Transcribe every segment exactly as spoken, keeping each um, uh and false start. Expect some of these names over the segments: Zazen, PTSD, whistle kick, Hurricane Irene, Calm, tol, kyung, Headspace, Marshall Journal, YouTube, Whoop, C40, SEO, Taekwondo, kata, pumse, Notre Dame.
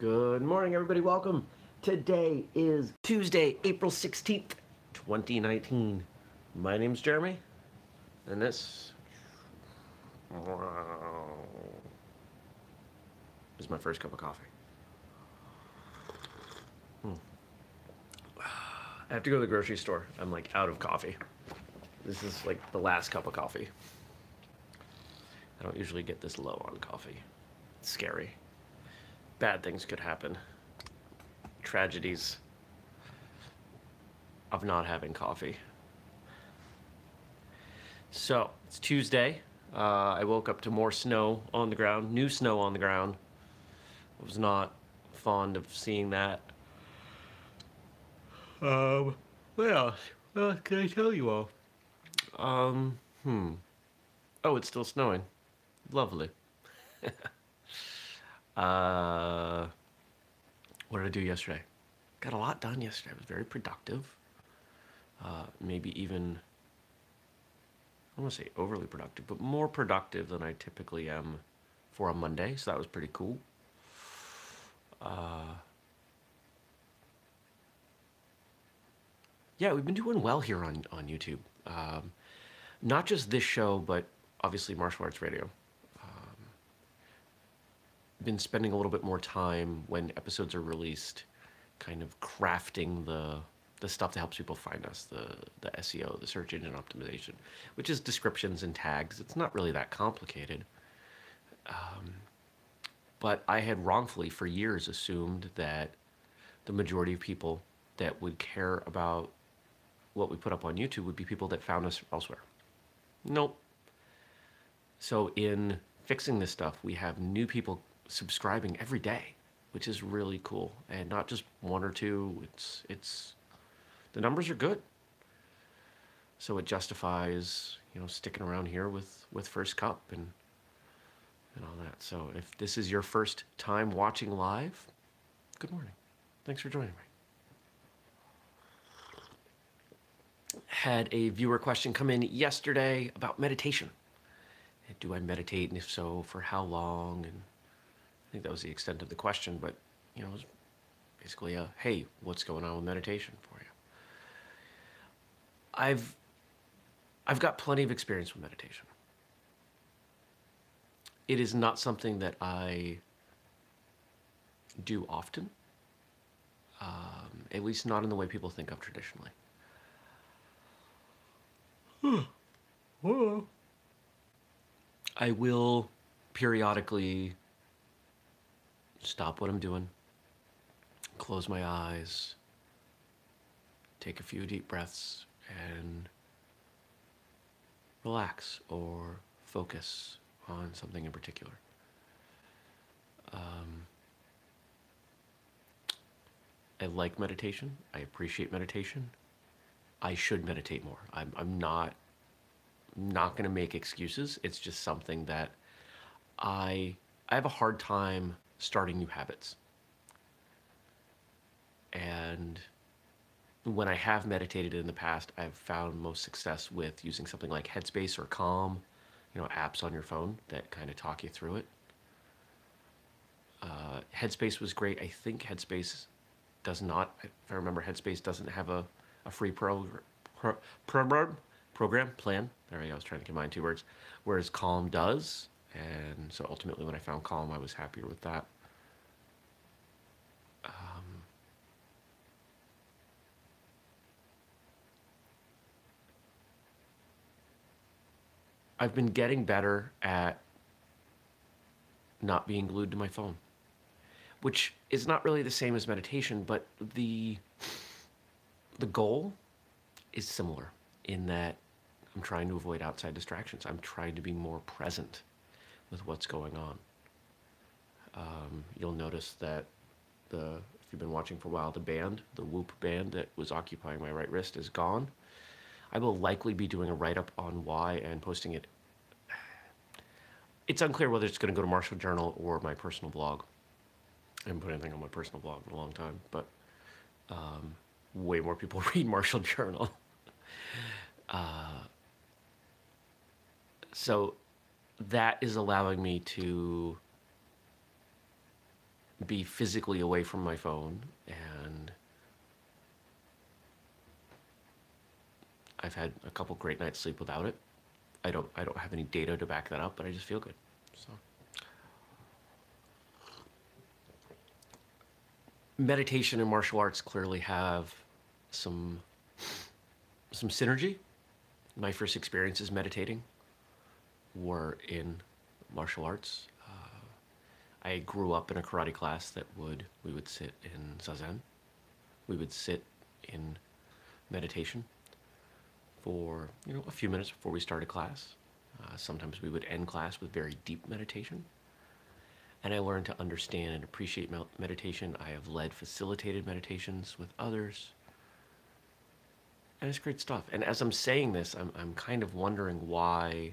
Good morning, everybody. Welcome. Today is Tuesday, April sixteenth, twenty nineteen. My name's Jeremy, and this is my first cup of coffee. Hmm. I have to go to the grocery store. I'm like out of coffee. This is like the last cup of coffee. I don't usually get this low on coffee. It's scary. Bad things could happen. Tragedies of not having coffee. So it's Tuesday. Uh, I woke up to more snow on the ground, new snow on the ground. I was not fond of seeing that. Um, well, what can I tell you all? Um, hmm. Oh, it's still snowing. Lovely. Uh, what did I do yesterday? Got a lot done yesterday. I was very productive. Uh, maybe even, I don't want to say overly productive, but more productive than I typically am for a Monday. So that was pretty cool. Uh, yeah, we've been doing well here on, on YouTube. Um, not just this show, but obviously Martial Arts Radio. Been spending a little bit more time when episodes are released, kind of crafting the the stuff that helps people find us, the the S E O, the search engine optimization, which is descriptions and tags. It's not really that complicated. Um, but I had wrongfully for years assumed that the majority of people that would care about what we put up on YouTube would be people that found us elsewhere. Nope. So in fixing this stuff, we have new people subscribing every day, which is really cool, and not just one or two. It's it's the numbers are good, so it justifies, you know, sticking around here with with First Cup and and all that. So if this is your first time watching live, good morning, thanks for joining me. Had a viewer question come in yesterday about meditation. Do I meditate, and if so, for how long? And I think that was the extent of the question, but, you know, it was basically a, hey, what's going on with meditation for you? I've, I've got plenty of experience with meditation. It is not something that I do often, um, at least not in the way people think of traditionally. Huh. Whoa. I will periodically stop what I'm doing, close my eyes, take a few deep breaths, and relax or focus on something in particular. Um, I like meditation. I appreciate meditation. I should meditate more. I'm, I'm not, not gonna make excuses. It's just something that I, I have a hard time starting new habits. And when I have meditated in the past, I've found most success with using something like Headspace or Calm, you know, apps on your phone that kind of talk you through it. Uh, Headspace was great. I think Headspace does not, if I remember, Headspace doesn't have a, a free pro, pro, pro, program, plan. There we go, I was trying to combine two words. Whereas Calm does. And so ultimately when I found Calm, I was happier with that. Um, I've been getting better at not being glued to my phone, which is not really the same as meditation, but the, the goal is similar in that I'm trying to avoid outside distractions. I'm trying to be more present with what's going on. Um, you'll notice that the, if you've been watching for a while, the band, the Whoop band that was occupying my right wrist is gone. I will likely be doing a write-up on why and posting it. It's unclear whether it's gonna go to Marshall Journal or my personal blog. I haven't put anything on my personal blog in a long time, but um, way more people read Marshall Journal. uh, so, that is allowing me to be physically away from my phone, and I've had a couple great nights sleep without it. I don't I don't have any data to back that up, but I just feel good. So meditation and martial arts clearly have some some synergy. My first experiences meditating were in martial arts. Uh, I grew up in a karate class that would we would sit in Zazen. We would sit in meditation for, you know, a few minutes before we started class. Uh, sometimes we would end class with very deep meditation. And I learned to understand and appreciate meditation. I have led facilitated meditations with others. And it's great stuff. And as I'm saying this, I'm, I'm kind of wondering why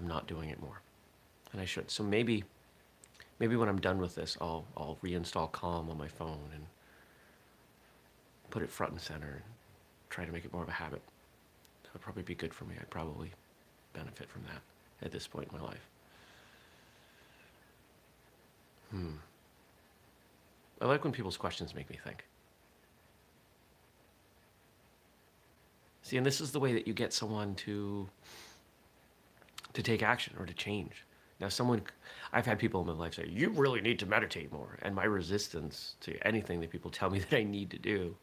I'm not doing it more. And I should. So maybe maybe when I'm done with this, I'll, I'll reinstall Calm on my phone and put it front and center and try to make it more of a habit. That would probably be good for me. I'd probably benefit from that at this point in my life. Hmm. I like when people's questions make me think. See, and this is the way that you get someone to to take action or to change. Now, someone, I've had people in my life say, you really need to meditate more. And my resistance to anything that people tell me that I need to do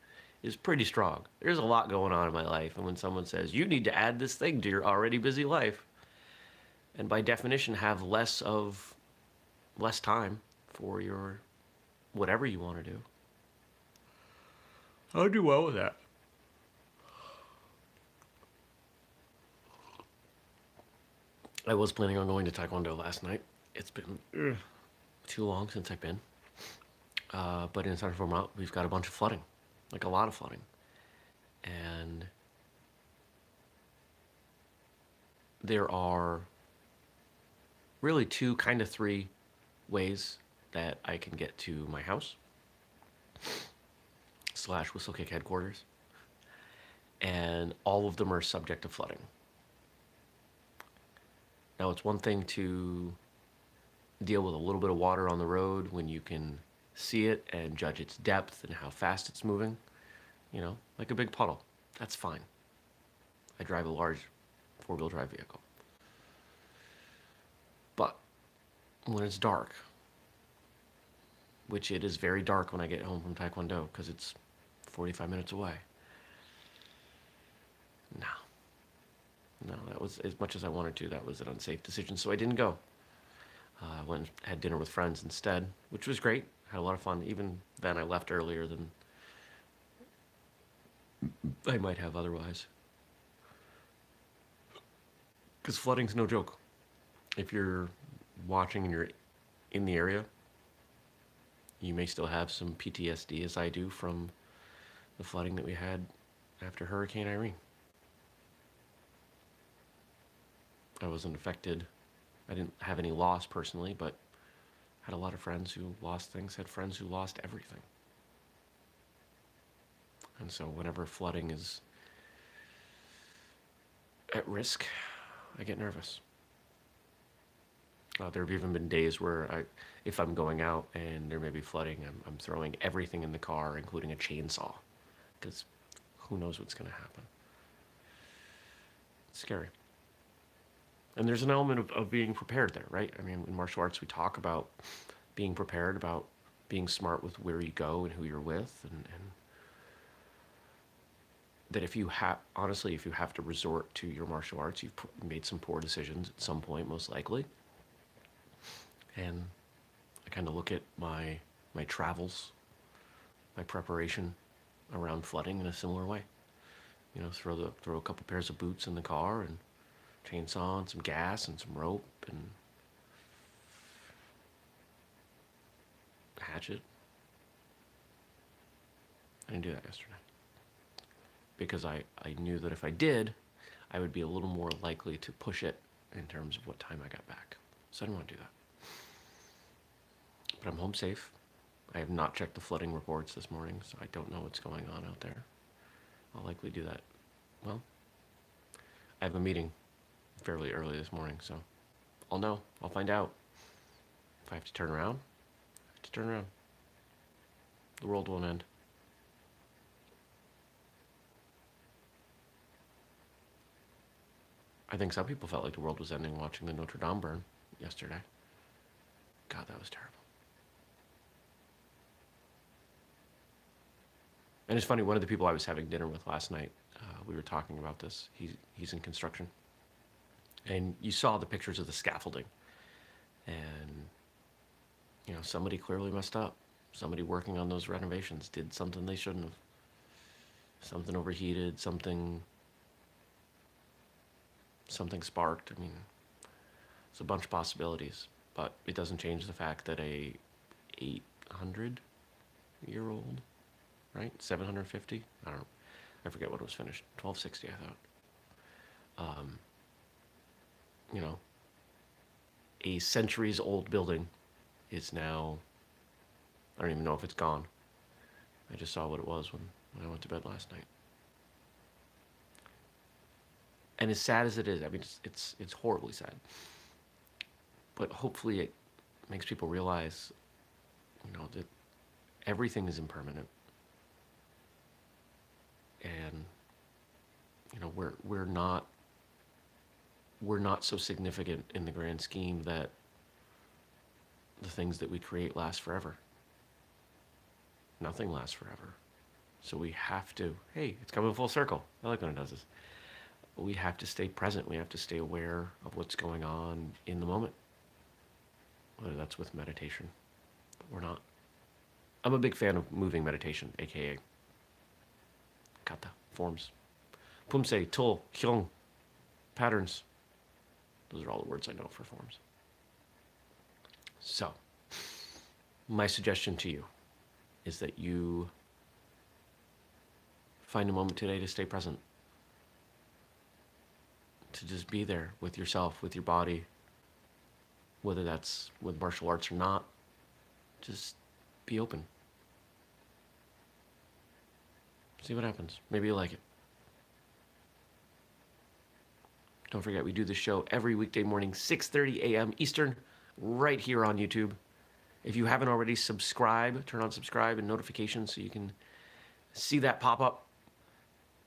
is pretty strong. There's a lot going on in my life. And when someone says, you need to add this thing to your already busy life, and by definition have less of, less time for your whatever you want to do, I'll do well with that. I was planning on going to Taekwondo last night. It's been ugh, too long since I've been. Uh, but in Central Vermont, we've got a bunch of flooding, like a lot of flooding. And there are really two, kind of three ways that I can get to my house slash Whistle Kick headquarters. And all of them are subject to flooding. Now, it's one thing to deal with a little bit of water on the road when you can see it and judge its depth and how fast it's moving, you know, like a big puddle. That's fine. I drive a large four-wheel drive vehicle. But when it's dark, which it is very dark when I get home from Taekwondo because it's forty-five minutes away. No. No, that was, as much as I wanted to, that was an unsafe decision, so I didn't go. I uh, went and had dinner with friends instead, which was great. Had a lot of fun. Even then, I left earlier than I might have otherwise. Because flooding's no joke. If you're watching and you're in the area, you may still have some P T S D, as I do, from the flooding that we had after Hurricane Irene. I wasn't affected. I didn't have any loss personally, but had a lot of friends who lost things, had friends who lost everything. And so whenever flooding is at risk, I get nervous. Uh, there have even been days where I, if I'm going out and there may be flooding, I'm, I'm throwing everything in the car, including a chainsaw, because who knows what's going to happen. It's scary. And there's an element of, of being prepared there, right? I mean, in martial arts, we talk about being prepared, about being smart with where you go and who you're with. And, and that if you have, honestly, if you have to resort to your martial arts, you've made some poor decisions at some point, most likely. And I kind of look at my, my travels, my preparation around flooding in a similar way. You know, throw, the, throw a couple pairs of boots in the car and chainsaw and some gas and some rope and hatchet. I didn't do that yesterday because I, I knew that if I did, I would be a little more likely to push it in terms of what time I got back. So I didn't want to do that. But I'm home safe. I have not checked the flooding reports this morning, so I don't know what's going on out there. I'll likely do that. Well, I have a meeting fairly early this morning, so I'll know. I'll find out. If I have to turn around, I have to Just turn around. The world won't end. I think some people felt like the world was ending watching the Notre Dame burn yesterday. God, that was terrible. And it's funny, one of the people I was having dinner with last night, uh, we were talking about this. He, he's in construction. And you saw the pictures of the scaffolding. And, you know, somebody clearly messed up. Somebody working on those renovations did something they shouldn't have. Something overheated, something... something sparked. I mean, it's a bunch of possibilities, but it doesn't change the fact that a eight hundred year old, right? seven hundred fifty? I don't know. I forget what it was finished. twelve sixty, I thought. Um, you know, a centuries old building is now, I don't even know if it's gone. I just saw what it was when, when I went to bed last night. And as sad as it is, I mean, it's, it's, it's horribly sad. But hopefully it makes people realize, you know, that everything is impermanent. And, you know, we're, we're not, we're not so significant in the grand scheme that the things that we create last forever. Nothing lasts forever. So we have to, hey, it's coming full circle. I like when it does this. We have to stay present. We have to stay aware of what's going on in the moment. Whether that's with meditation or not. I'm a big fan of moving meditation, a k a kata, forms. Pumse, tol, kyung, patterns. Those are all the words I know for forms. So, my suggestion to you is that you find a moment today to stay present. To just be there with yourself, with your body, whether that's with martial arts or not, just be open. See what happens. Maybe you like it. Don't forget, we do this show every weekday morning, six thirty a m Eastern, right here on YouTube. If you haven't already, subscribe, turn on subscribe and notifications so you can see that pop up.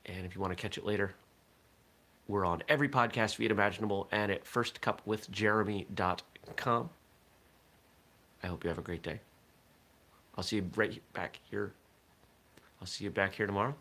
And if you want to catch it later, we're on every podcast feed imaginable and at first cup with jeremy dot com. I hope you have a great day. I'll see you right back here. I'll see you back here tomorrow.